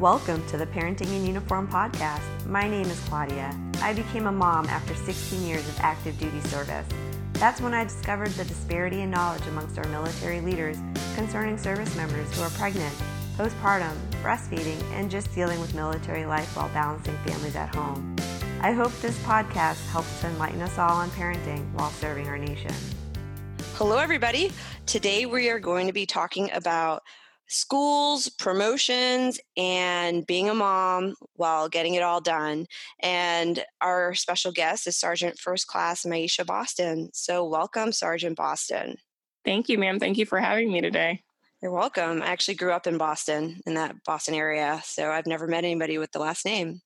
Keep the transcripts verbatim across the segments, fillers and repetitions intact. Welcome to the Parenting in Uniform podcast. My name is Claudia. I became a mom after sixteen years of active duty service. That's when I discovered the disparity in knowledge amongst our military leaders concerning service members who are pregnant, postpartum, breastfeeding, and just dealing with military life while balancing families at home. I hope this podcast helps to enlighten us all on parenting while serving our nation. Hello, everybody. Today we are going to be talking about schools, promotions, and being a mom while getting it all done. And our special guest is Sergeant First Class Maisha Boston. So welcome, Sergeant Boston. Thank you, ma'am. Thank you for having me today. You're welcome. I actually grew up in Boston, in that Boston area, so I've never met anybody with the last name.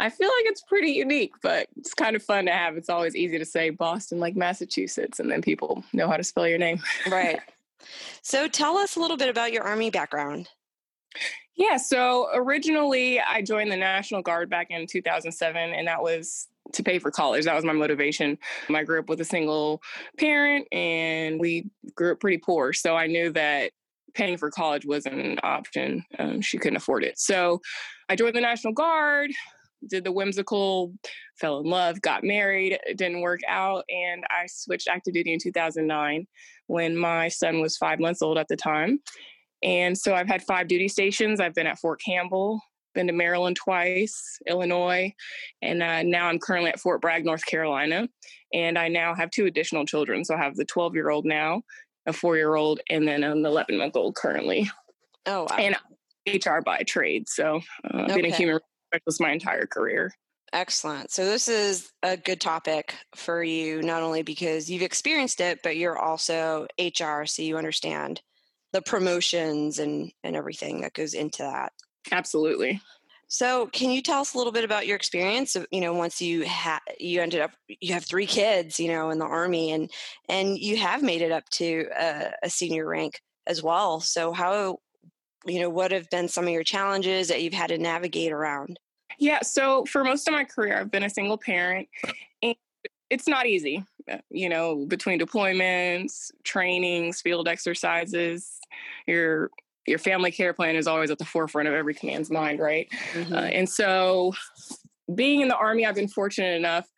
I feel like it's pretty unique, but it's kind of fun to have. It's always easy to say Boston, like Massachusetts, and then people know how to spell your name. Right. So tell us a little bit about your Army background. Yeah, so originally I joined the National Guard back in two thousand seven, and that was to pay for college. That was my motivation. I grew up with a single parent, and we grew up pretty poor, so I knew that paying for college wasn't an option. Um, she couldn't afford it. So I joined the National Guard, did the whimsical, fell in love, got married, it didn't work out, and I switched active duty in two thousand nine when my son was five months old at the time. And so I've had five duty stations. I've been at Fort Campbell, been to Maryland twice, Illinois, and uh, now I'm currently at Fort Bragg, North Carolina, and I now have two additional children. So I have the twelve-year-old now, a four-year-old, and then an eleven-month-old currently. Oh, wow. And H R by trade, so uh, okay. I've been a human was my entire career. Excellent. So this is a good topic for you, not only because you've experienced it, but you're also H R, so you understand the promotions and, and everything that goes into that. Absolutely. So can you tell us a little bit about your experience of, you know, once you ha- you ended up, you have three kids, you know, in the Army, and, and you have made it up to a, a senior rank as well. So how you know, what have been some of your challenges that you've had to navigate around? Yeah, so for most of my career, I've been a single parent, and it's not easy, you know, between deployments, trainings, field exercises, your your family care plan is always at the forefront of every command's mind, right? Mm-hmm. Uh, and so being in the Army, I've been fortunate enough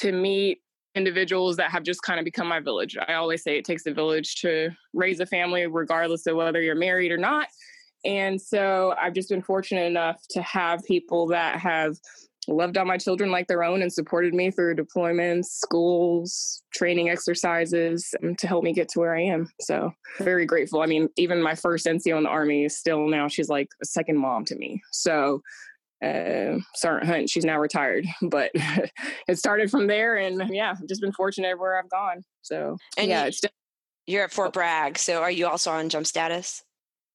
to meet individuals that have just kind of become my village. I always say it takes a village to raise a family, regardless of whether you're married or not. And so I've just been fortunate enough to have people that have loved on my children like their own and supported me through deployments, schools, training exercises to help me get to where I am. So very grateful. I mean, even my first N C O in the Army is still now, she's like a second mom to me. So uh, Sergeant Hunt, she's now retired, but it started from there. And yeah, I've just been fortunate everywhere I've gone. So and yeah, you, it's you're at Fort Bragg. So are you also on jump status?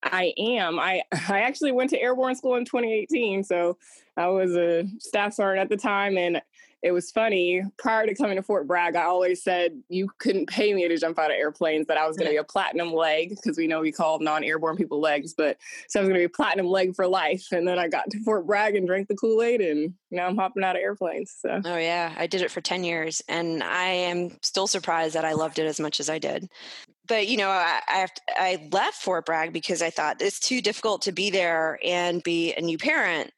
I am. I, I actually went to airborne school in twenty eighteen. So I was a staff sergeant at the time. And it was funny, prior to coming to Fort Bragg, I always said you couldn't pay me to jump out of airplanes, that I was going to be a platinum leg, because we know we call non-airborne people legs. But so I was going to be a platinum leg for life. And then I got to Fort Bragg and drank the Kool-Aid, and now I'm hopping out of airplanes. So. Oh, yeah. I did it for ten years. And I am still surprised that I loved it as much as I did. But, you know, I I, have to, I left Fort Bragg because I thought it's too difficult to be there and be a new parent,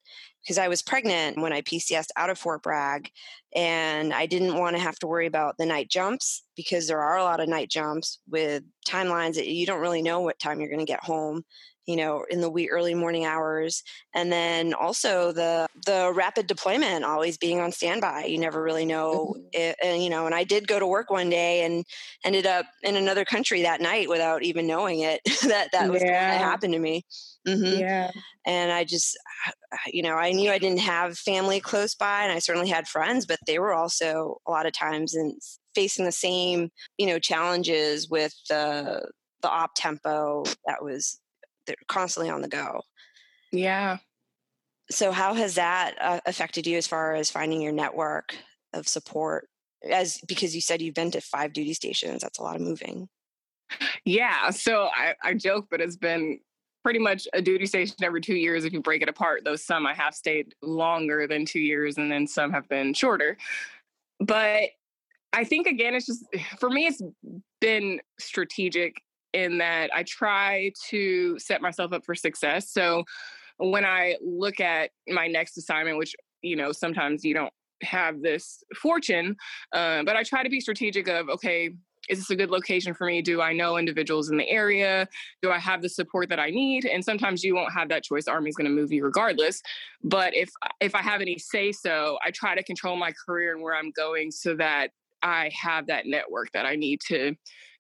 because I was pregnant when I P C S'd out of Fort Bragg, and I didn't want to have to worry about the night jumps, because there are a lot of night jumps with timelines that you don't really know what time you're going to get home, you know, in the wee early morning hours. And then also the the rapid deployment, always being on standby. You never really know. Mm-hmm. It, and, you know, and I did go to work one day and ended up in another country that night without even knowing it, that that was yeah. going to happen to me. Mm-hmm. Yeah. And I just, you know, I knew I didn't have family close by, and I certainly had friends, but they were also a lot of times in, facing the same, you know, challenges with the, the op tempo that was they're constantly on the go. Yeah. So how has that uh, affected you as far as finding your network of support? As because you said you've been to five duty stations, that's a lot of moving. Yeah. So I, I joke, but it's been pretty much a duty station every two years if you break it apart, though some I have stayed longer than two years and then some have been shorter. But I think, again, it's just, for me, it's been strategic in that I try to set myself up for success. So when I look at my next assignment, which, you know, sometimes you don't have this fortune, uh, but I try to be strategic of, okay, is this a good location for me? Do I know individuals in the area? Do I have the support that I need? And sometimes you won't have that choice. Army's going to move you regardless. But if if I have any say-so, I try to control my career and where I'm going so that I have that network that I need to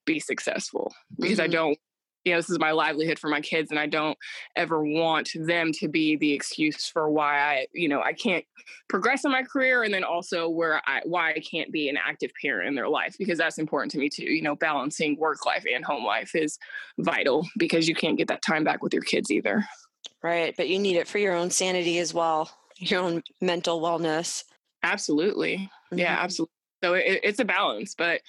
be successful. Because mm-hmm. I don't, you know, this is my livelihood for my kids, and I don't ever want them to be the excuse for why I, you know, I can't progress in my career, and then also where I, why I can't be an active parent in their life, because that's important to me too. You know, balancing work life and home life is vital, because you can't get that time back with your kids either. Right. But you need it for your own sanity as well, your own mental wellness. Absolutely. Mm-hmm. Yeah, absolutely. So it, it's a balance. But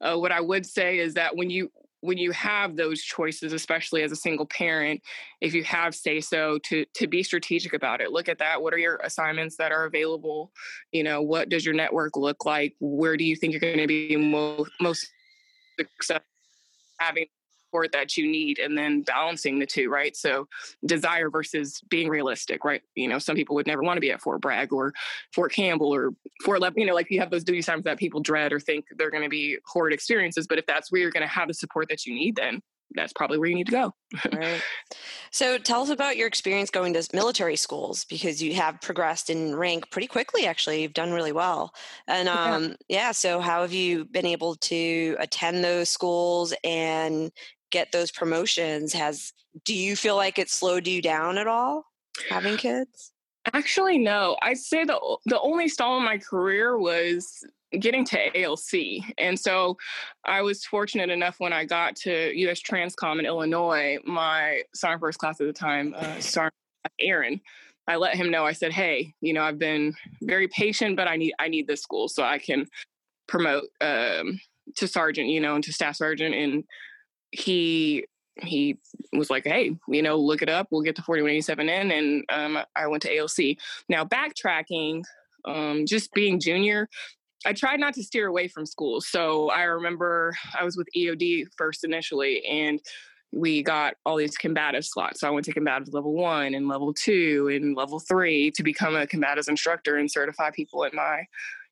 uh, what I would say is that when you, when you have those choices, especially as a single parent, if you have say-so, to to be strategic about it. Look at that. What are your assignments that are available? You know, what does your network look like? Where do you think you're going to be most, most successful, having support that you need, and then balancing the two, right? So desire versus being realistic, right? You know, some people would never want to be at Fort Bragg or Fort Campbell or Fort Lebanon, you know, like you have those duty times that people dread or think they're going to be horrid experiences. But if that's where you're going to have the support that you need, then that's probably where you need to go. Right. So tell us about your experience going to military schools, because you have progressed in rank pretty quickly, actually. You've done really well. And um, yeah. yeah, so how have you been able to attend those schools and get those promotions? Has, do you feel like it slowed you down at all, having kids? Actually, no. I'd say the the only stall in my career was getting to A L C. And so I was fortunate enough when I got to U S Transcom in Illinois, my Sergeant First Class at the time, uh, Sergeant Aaron, I let him know. I said, hey, you know, I've been very patient, but I need I need this school so I can promote um, to sergeant, you know, and to staff sergeant. And he he was like, hey, you know, look it up. We'll get the forty-one eighty-seven in. And um, I went to A L C. Now, backtracking, um, just being junior, I tried not to steer away from school. So I remember I was with E O D first initially, and we got all these combative slots. So I went to combative level one and level two and level three to become a combatives instructor and certify people in my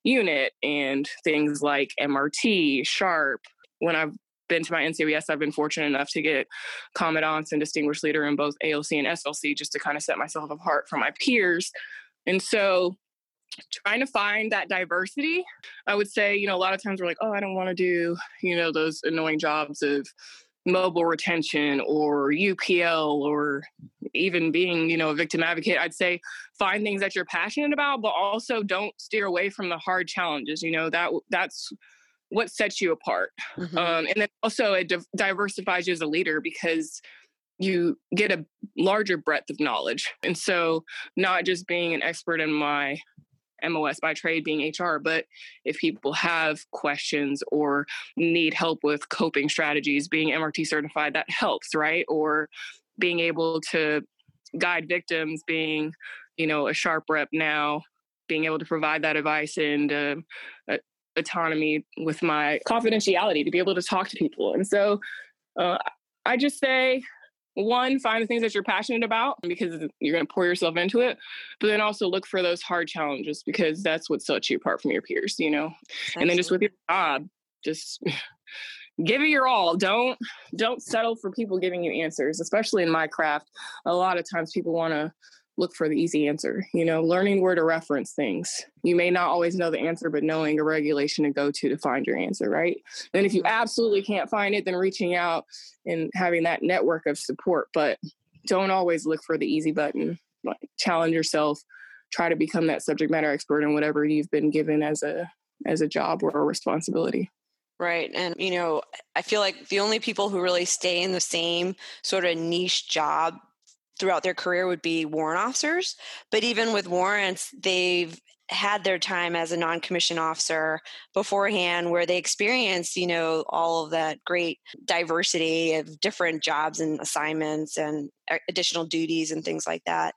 unit, and things like M R T, SHARP. When I've been to my N C O E S, I've been fortunate enough to get commandants and distinguished leader in both A O C and S L C, just to kind of set myself apart from my peers. And so trying to find that diversity, I would say, you know, a lot of times we're like, oh, I don't want to do, you know, those annoying jobs of mobile retention or U P L or even being, you know, a victim advocate. I'd say find things that you're passionate about, but also don't steer away from the hard challenges. You know, that that's what sets you apart. Mm-hmm. Um, and then also it di- diversifies you as a leader, because you get a larger breadth of knowledge. And so not just being an expert in my M O S by trade, being H R, but if people have questions or need help with coping strategies, being M R T certified, that helps, right? Or being able to guide victims, being, you know, a SHARP rep now, being able to provide that advice and uh, uh, autonomy with my confidentiality to be able to talk to people. And so uh, I just say, one, find the things that you're passionate about, because you're going to pour yourself into it, but then also look for those hard challenges, because that's what sets you apart from your peers, you know. Absolutely. And then just with your job, just give it your all. Don't, don't settle for people giving you answers, especially in my craft. A lot of times people want to look for the easy answer, you know, learning where to reference things. You may not always know the answer, but knowing a regulation to go to to find your answer, right? And if you absolutely can't find it, then reaching out and having that network of support. But don't always look for the easy button. Like, challenge yourself, try to become that subject matter expert in whatever you've been given as a as a job or a responsibility. Right. And, you know, I feel like the only people who really stay in the same sort of niche job throughout their career would be warrant officers. But even with warrants, they've had their time as a non-commissioned officer beforehand, where they experienced, you know, all of that great diversity of different jobs and assignments and additional duties and things like that.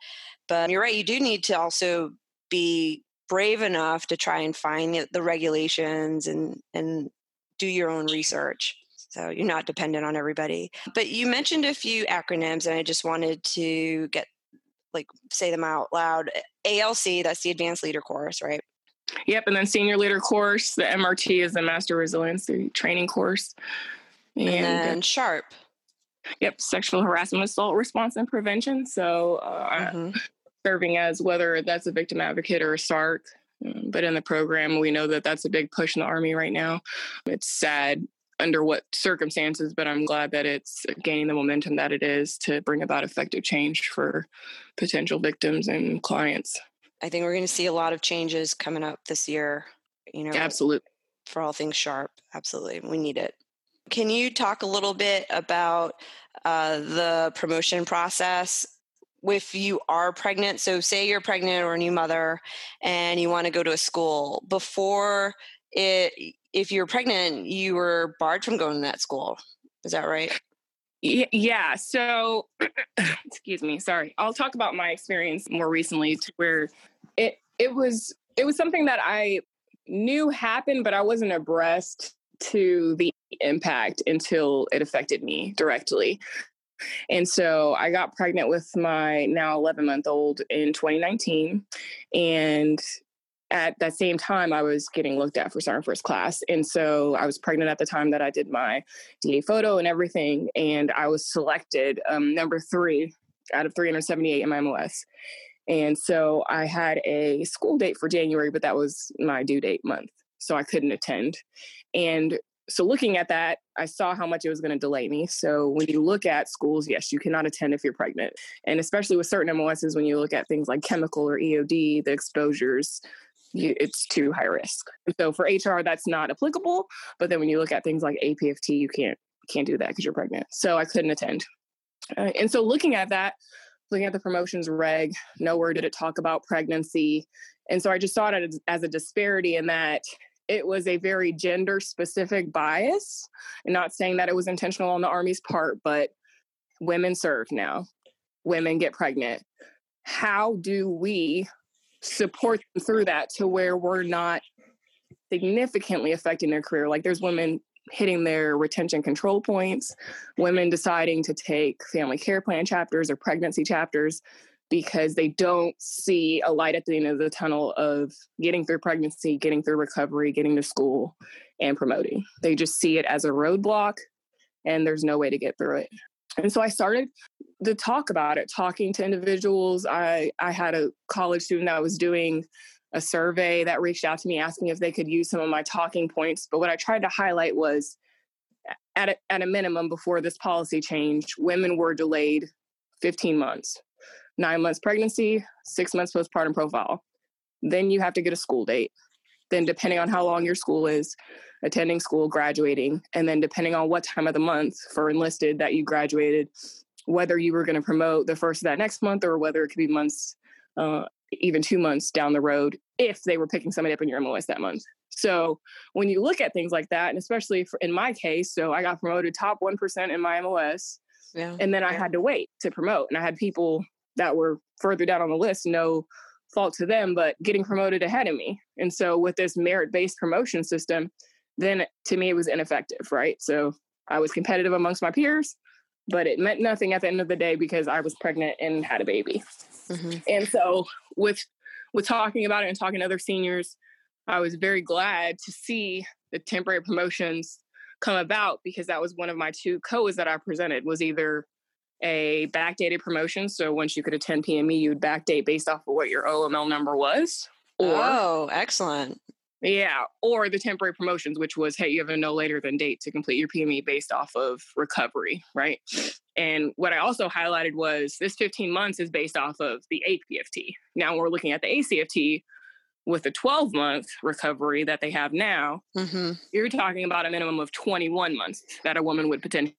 But you're right, you do need to also be brave enough to try and find the regulations and, and do your own research. So you're not dependent on everybody. But you mentioned a few acronyms, and I just wanted to get like say them out loud. A L C, that's the advanced leader course, right? Yep. And then senior leader course, the M R T is the master resiliency training course. And, and then SHARP. Yep. Sexual harassment, assault response and prevention. So uh, mm-hmm. serving as whether that's a victim advocate or a SARC. But in the program, we know that that's a big push in the Army right now. It's sad under what circumstances, but I'm glad that it's gaining the momentum that it is to bring about effective change for potential victims and clients. I think we're going to see a lot of changes coming up this year, you know, absolutely, for all things SHARP. Absolutely. We need it. Can you talk a little bit about uh, the promotion process if you are pregnant? So say you're pregnant or a new mother and you want to go to a school. Before it, if you're pregnant, you were barred from going to that school. Is that right? Yeah. So, excuse me. Sorry. I'll talk about my experience more recently to where it, it was, it was something that I knew happened, but I wasn't abreast to the impact until it affected me directly. And so I got pregnant with my now eleven month old in twenty nineteen. And at that same time, I was getting looked at for Sergeant First Class. And so I was pregnant at the time that I did my D A photo and everything. And I was selected um, number three out of three hundred seventy-eight in my M O S. And so I had a school date for January, but that was my due date month. So I couldn't attend. And so looking at that, I saw how much it was going to delay me. So when you look at schools, yes, you cannot attend if you're pregnant. And especially with certain M O Ss, when you look at things like chemical or E O D, the exposures, you, it's too high risk. So for H R, that's not applicable. But then when you look at things like A P F T, you can't can't do that because you're pregnant. So I couldn't attend. Uh, and so looking at that, looking at the promotions reg, nowhere did it talk about pregnancy. And so I just saw it as, as a disparity in that it was a very gender-specific bias, and not saying that it was intentional on the Army's part, but women serve now. Women get pregnant. How do we support them through that to where we're not significantly affecting their career? Like, there's women hitting their retention control points, women deciding to take family care plan chapters or pregnancy chapters because they don't see a light at the end of the tunnel of getting through pregnancy, getting through recovery, getting to school, and promoting. They just see it as a roadblock, and there's no way to get through it. And so I started to talk about it, talking to individuals. I, I had a college student that was doing a survey that reached out to me asking if they could use some of my talking points. But what I tried to highlight was, at a, at a minimum, before this policy change, women were delayed fifteen months. Nine months pregnancy, six months postpartum profile. Then you have to get a school date. Then depending on how long your school is, attending school, graduating, and then depending on what time of the month for enlisted that you graduated, whether you were going to promote the first of that next month or whether it could be months, uh, even two months down the road, if they were picking somebody up in your M O S that month. So when you look at things like that, and especially for, in my case, so I got promoted top one percent in my M O S, yeah, and then I yeah. had to wait to promote. And I had people that were further down on the list, no fault to them, but getting promoted ahead of me. And so with this merit-based promotion system, then to me, it was ineffective, right? So I was competitive amongst my peers, but it meant nothing at the end of the day because I was pregnant and had a baby. Mm-hmm. And so with, with talking about it and talking to other seniors, I was very glad to see the temporary promotions come about because that was one of my two C O As that I presented was either a backdated promotion. So once you could attend P M E, you'd backdate based off of what your O M L number was. Or, oh, excellent. Yeah. Or the temporary promotions, which was, hey, you have a no later than date to complete your P M E based off of recovery, right? And what I also highlighted was this fifteen months is based off of the A P F T. Now we're looking at the A C F T with the twelve month recovery that they have now. Mm-hmm. You're talking about a minimum of twenty-one months that a woman would potentially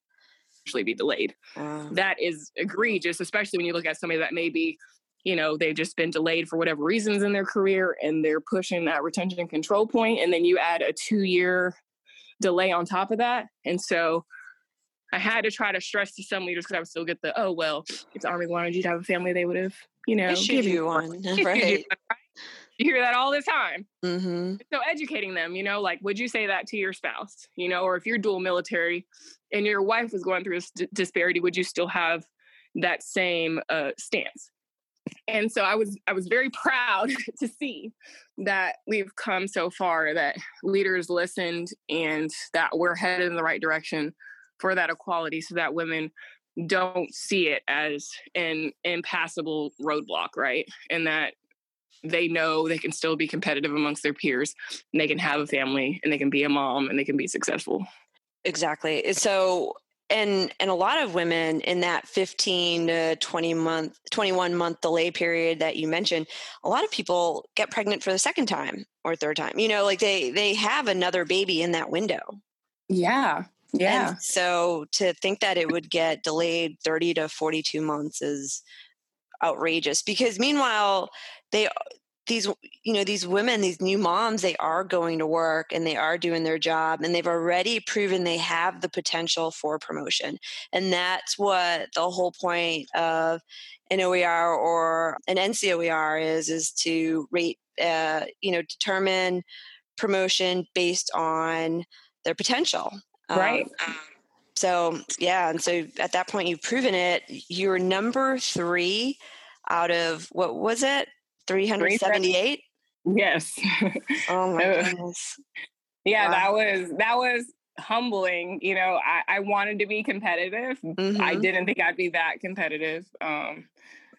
be delayed. Wow. That is egregious, especially when you look at somebody that maybe, you know, they've just been delayed for whatever reasons in their career and they're pushing that retention control point. And then you add a two year delay on top of that. And so I had to try to stress to some leaders because I would still get the, oh, well, if the Army wanted you to have a family, they would have, you know, issued you one. Right. You hear that all the time. Mm-hmm. So educating them, you know, like, would you say that to your spouse, you know, or if you're dual military and your wife was going through this d- disparity, would you still have that same uh, stance? And so I was I was very proud to see that we've come so far, that leaders listened and that we're headed in the right direction for that equality, so that women don't see it as an impassable roadblock, right? And that they know they can still be competitive amongst their peers, and they can have a family, and they can be a mom, and they can be successful. Exactly. So, and and a lot of women in that fifteen to twenty month, twenty-one month delay period that you mentioned, a lot of people get pregnant for the second time or third time. You know, like they they have another baby in that window. Yeah. Yeah. And so to think that it would get delayed thirty to forty-two months is outrageous, because meanwhile, they, these, you know, these women, these new moms, they are going to work and they are doing their job, and they've already proven they have the potential for promotion. And that's what the whole point of an O E R or an N C O E R is, is to rate, uh, you know, determine promotion based on their potential. Right. Um, so, yeah. And so at that point, you've proven it. You were number three out of, what was it? three hundred seventy-eight? Yes. Oh my goodness. Yeah, wow. that was, that was humbling. You know, I, I wanted to be competitive. Mm-hmm. I didn't think I'd be that competitive. Um,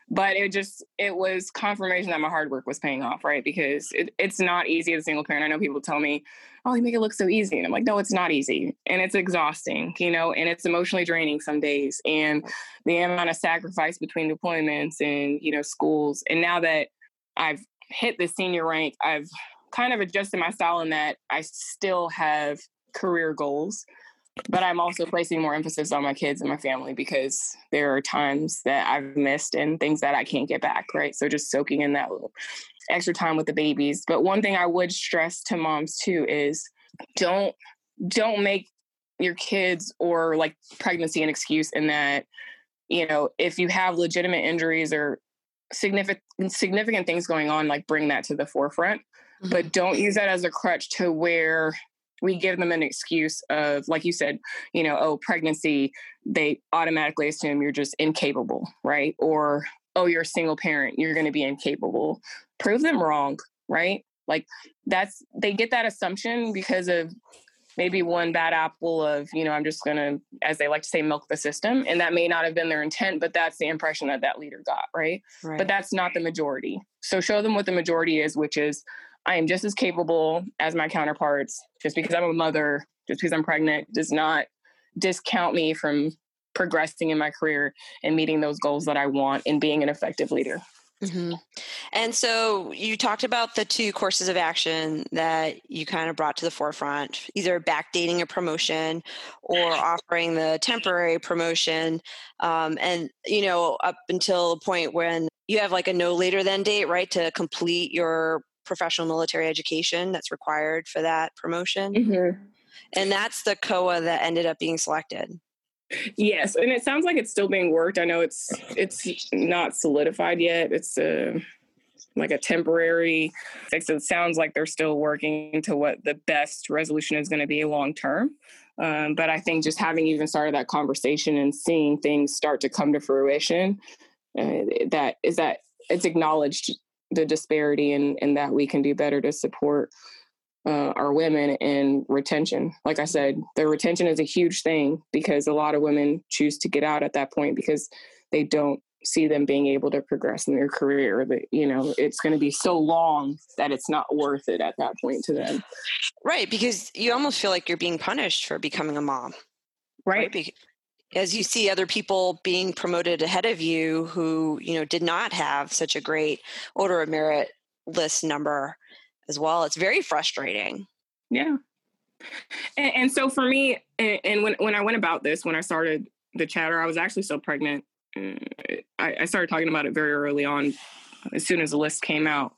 but it just, it was confirmation that my hard work was paying off, right? Because it, it's not easy as a single parent. I know people tell me, oh, you make it look so easy. And I'm like, no, it's not easy. And it's exhausting, you know, and it's emotionally draining some days. And the amount of sacrifice between deployments and, you know, schools. And now that I've hit the senior rank, I've kind of adjusted my style in that I still have career goals, but I'm also placing more emphasis on my kids and my family, because there are times that I've missed and things that I can't get back, right? So just soaking in that little extra time with the babies. But one thing I would stress to moms too is don't, don't make your kids or like pregnancy an excuse, in that, you know, if you have legitimate injuries or significant significant things going on, like bring that to the forefront, mm-hmm. but don't use that as a crutch to where we give them an excuse of, like you said, you know, oh, pregnancy, they automatically assume you're just incapable, right? Or, oh, you're a single parent, you're going to be incapable. Prove them wrong, right? Like that's, they get that assumption because of maybe one bad apple of, you know, I'm just going to, as they like to say, milk the system. And that may not have been their intent, but that's the impression that that leader got, right? Right. But that's not the majority. So show them what the majority is, which is, I am just as capable as my counterparts. Just because I'm a mother, just because I'm pregnant, does not discount me from progressing in my career and meeting those goals that I want and being an effective leader. Mm-hmm. And so you talked about the two courses of action that you kind of brought to the forefront, either backdating a promotion or offering the temporary promotion. Um, and, you know, up until the point when you have like a no later than date, right, to complete your professional military education that's required for that promotion. Mm-hmm. And that's the C O A that ended up being selected. Yes. And it sounds like it's still being worked. I know it's, it's not solidified yet. It's a, like a temporary fix. It sounds like they're still working to what the best resolution is going to be long-term. Um, but I think just having even started that conversation and seeing things start to come to fruition, uh, that is that it's acknowledged the disparity, and, and that we can do better to support uh, our women in retention. Like I said, the retention is a huge thing, because a lot of women choose to get out at that point because they don't see them being able to progress in their career. That, you know, it's going to be so long that it's not worth it at that point to them. Right. Because you almost feel like you're being punished for becoming a mom. Right. Right? As you see other people being promoted ahead of you who, you know, did not have such a great order of merit list number as well. It's very frustrating. Yeah. And, and so for me, and, and when, when I went about this, when I started the chatter, I was actually still pregnant. I, I started talking about it very early on, as soon as the list came out.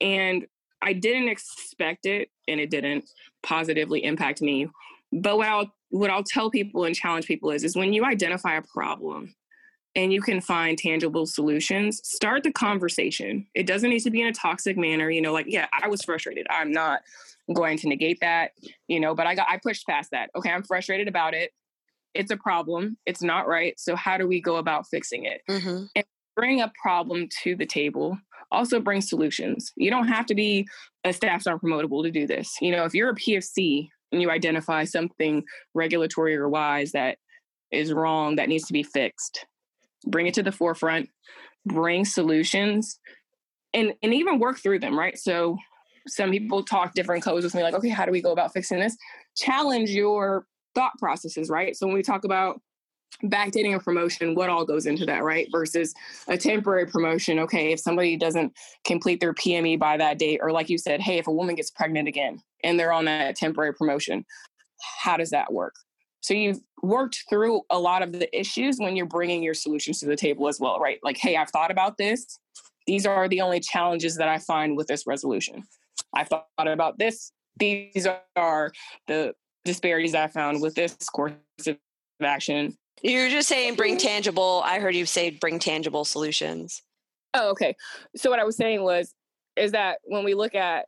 And I didn't expect it, and it didn't positively impact me. But what I'll, what I'll tell people and challenge people is, is when you identify a problem and you can find tangible solutions, start the conversation. It doesn't need to be in a toxic manner, you know, like, yeah, I was frustrated. I'm not going to negate that, you know, but I got, I pushed past that. Okay. I'm frustrated about it. It's a problem. It's not right. So how do we go about fixing it? Mm-hmm. And bring a problem to the table. Also bring solutions. You don't have to be a staff sergeant promotable to do this. You know, if you're a P F C and you identify something regulatory or wise that is wrong, that needs to be fixed, bring it to the forefront, bring solutions, and, and even work through them, right? So some people talk different codes with me, like, okay, how do we go about fixing this? Challenge your thought processes, right? So when we talk about backdating a promotion, what all goes into that, right? Versus a temporary promotion. Okay, if somebody doesn't complete their P M E by that date, or like you said, hey, if a woman gets pregnant again and they're on that temporary promotion, how does that work? So you've worked through a lot of the issues when you're bringing your solutions to the table as well, right? Like, hey, I've thought about this. These are the only challenges that I find with this resolution. I thought about this. These are the disparities I found with this course of action. You're just saying bring tangible. I heard you say bring tangible solutions. Oh, okay. So what I was saying was, is that when we look at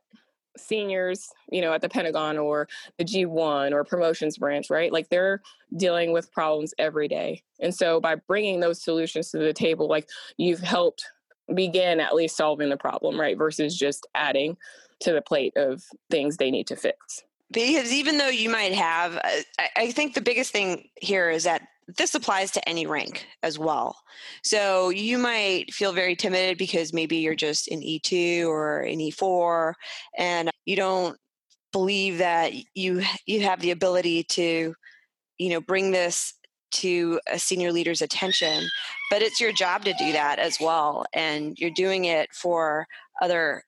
seniors, you know, at the Pentagon or the G one or promotions branch, right? Like, they're dealing with problems every day. And so by bringing those solutions to the table, like, you've helped begin at least solving the problem, right? Versus just adding to the plate of things they need to fix. Because even though you might have, I, I think the biggest thing here is that this applies to any rank as well. So you might feel very timid because maybe you're just an E two or an E four, and you don't believe that you you have the ability to, you know, bring this to a senior leader's attention. But it's your job to do that as well, and you're doing it for other,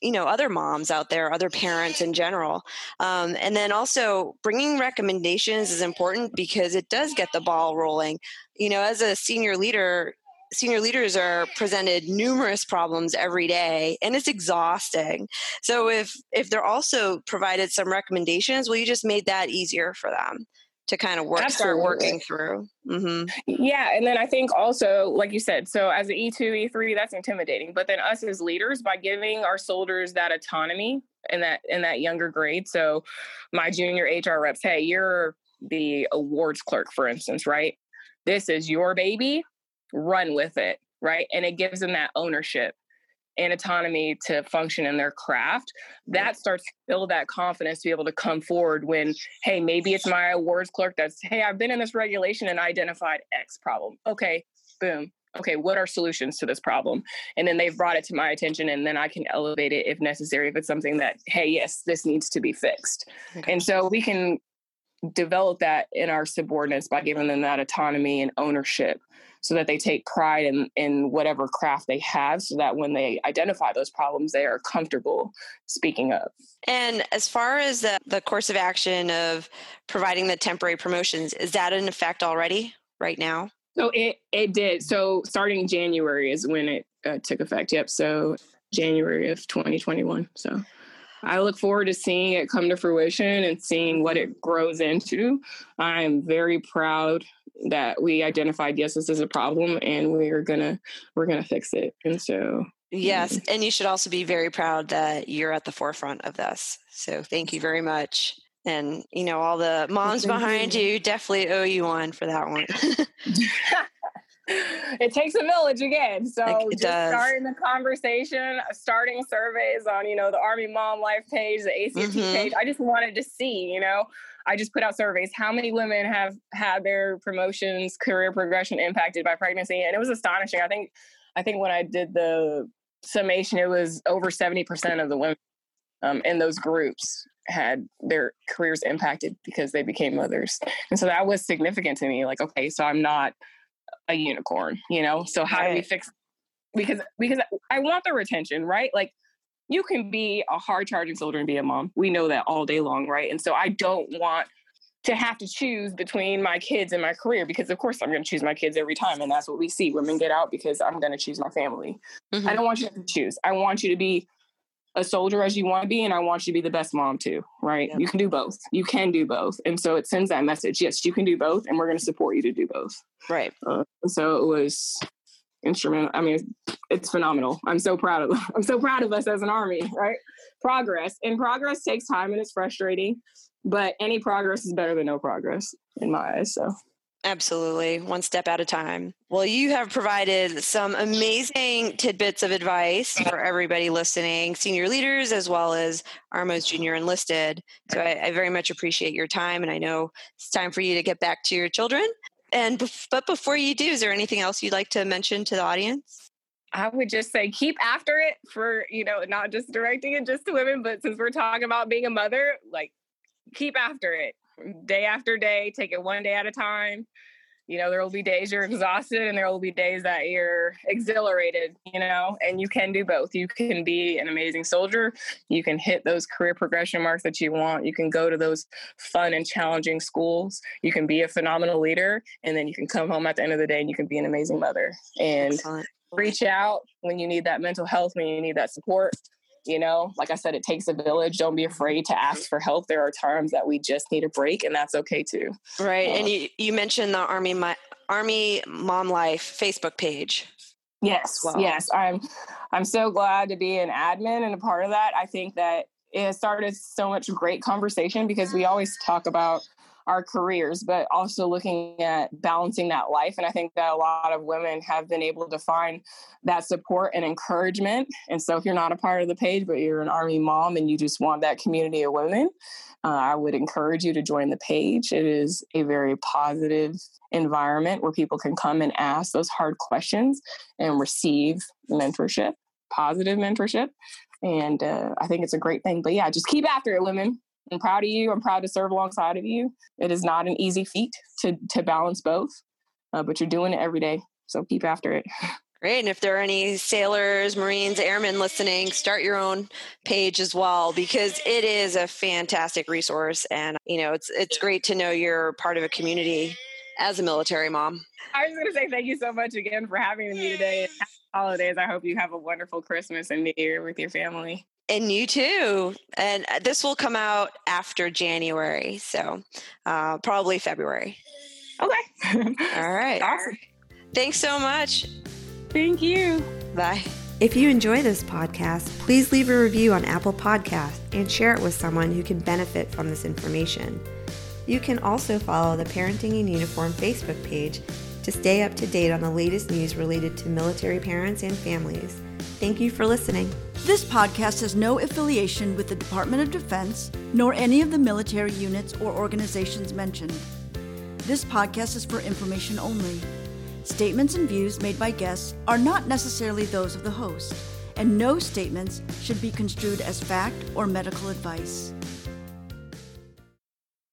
you know, other moms out there, other parents in general. Um, and then also bringing recommendations is important because it does get the ball rolling. You know, as a senior leader, senior leaders are presented numerous problems every day, and it's exhausting. So if, if they're also provided some recommendations, well, you just made that easier for them to kind of work, Absolutely. Start working through. Mm-hmm. Yeah. And then I think also, like you said, so as an E two, E three, that's intimidating. But then us as leaders, by giving our soldiers that autonomy in that, in that younger grade. So my junior H R reps, hey, you're the awards clerk, for instance, right? This is your baby, run with it, right? And it gives them that ownership and autonomy to function in their craft. That starts to build that confidence to be able to come forward when, hey, maybe it's my awards clerk that's, hey, I've been in this regulation and I identified X problem. Okay, boom. Okay, what are solutions to this problem? And then they've brought it to my attention, and then I can elevate it if necessary, if it's something that, hey, yes, this needs to be fixed. Okay. And so we can develop that in our subordinates by giving them that autonomy and ownership, so that they take pride in, in whatever craft they have, so that when they identify those problems, they are comfortable speaking up. And as far as the, the course of action of providing the temporary promotions, is that in effect already right now? So it, it did. So starting January is when it uh, took effect. Yep. So January of twenty twenty-one. So I look forward to seeing it come to fruition and seeing what it grows into. I'm very proud that we identified, yes, this is a problem, and we're gonna we're gonna fix it. And so, yes, and you should also be very proud that you're at the forefront of this. So thank you very much. And, you know, all the moms behind you definitely owe you one for that one. It takes a village again. So like just does. Starting the conversation, starting surveys on, you know, the Army Mom Life page, the A C F T mm-hmm. page. I just wanted to see, you know, I just put out surveys. How many women have had their promotions, career progression impacted by pregnancy? And it was astonishing. I think, I think when I did the summation, it was over seventy percent of the women um, in those groups had their careers impacted because they became mothers. And so that was significant to me. Like, okay, so I'm not a unicorn, you know? So how right. do we fix, because, because I want the retention, right? Like, you can be a hard charging soldier and be a mom. We know that all day long. Right. And so I don't want to have to choose between my kids and my career, because of course I'm going to choose my kids every time. And that's what we see. Women get out because I'm going to choose my family. Mm-hmm. I don't want you to choose. I want you to be a soldier as you want to be. And I want you to be the best mom too. Right. Yep. You can do both. You can do both. And so it sends that message. Yes, you can do both. And we're going to support you to do both. Right. Uh, so it was instrumental. I mean, it's phenomenal. I'm so proud of I'm so proud of us as an Army, right? Progress. And progress takes time, and it's frustrating, but any progress is better than no progress in my eyes. So Absolutely. One step at a time. Well, you have provided some amazing tidbits of advice for everybody listening, senior leaders, as well as our most junior enlisted. So I, I very much appreciate your time. And I know it's time for you to get back to your children. And But before you do, is there anything else you'd like to mention to the audience? I would just say keep after it for, you know, not just directing it just to women, but since we're talking about being a mother, like keep after it. Day after day, take it one day at a time. You know, there will be days you're exhausted and there will be days that you're exhilarated, you know, and you can do both. You can be an amazing soldier. You can hit those career progression marks that you want. You can go to those fun and challenging schools. You can be a phenomenal leader. And then you can come home at the end of the day and you can be an amazing mother. And Excellent. Reach out when you need that mental health, when you need that support. You know, like I said, it takes a village. Don't be afraid to ask for help. There are times that we just need a break, and that's okay too. Right. Um, and you, you mentioned the Army My Army Mom Life Facebook page. Yes. Wow. Yes. I'm, I'm so glad to be an admin and a part of that. I think that it has started so much great conversation because we always talk about our careers, but also looking at balancing that life. And I think that a lot of women have been able to find that support and encouragement. And so if you're not a part of the page, but you're an Army mom and you just want that community of women, uh, I would encourage you to join the page. It is a very positive environment where people can come and ask those hard questions and receive mentorship, positive mentorship. And uh, I think it's a great thing. But yeah, just keep after it, women. I'm proud of you. I'm proud to serve alongside of you. It is not an easy feat to to balance both, uh, but you're doing it every day. So keep after it. Great. And if there are any sailors, Marines, airmen listening, start your own page as well, because it is a fantastic resource. And, you know, it's it's great to know you're part of a community as a military mom. I was going to say thank you so much again for having me today. And happy holidays. I hope you have a wonderful Christmas and New Year with your family. And you too. And this will come out after January. So uh, probably February. Okay. All right. Awesome. Thanks so much. Thank you. Bye. If you enjoy this podcast, please leave a review on Apple Podcasts and share it with someone who can benefit from this information. You can also follow the Parenting in Uniform Facebook page to stay up to date on the latest news related to military parents and families. Thank you for listening. This podcast has no affiliation with the Department of Defense, nor any of the military units or organizations mentioned. This podcast is for information only. Statements and views made by guests are not necessarily those of the host, and no statements should be construed as fact or medical advice.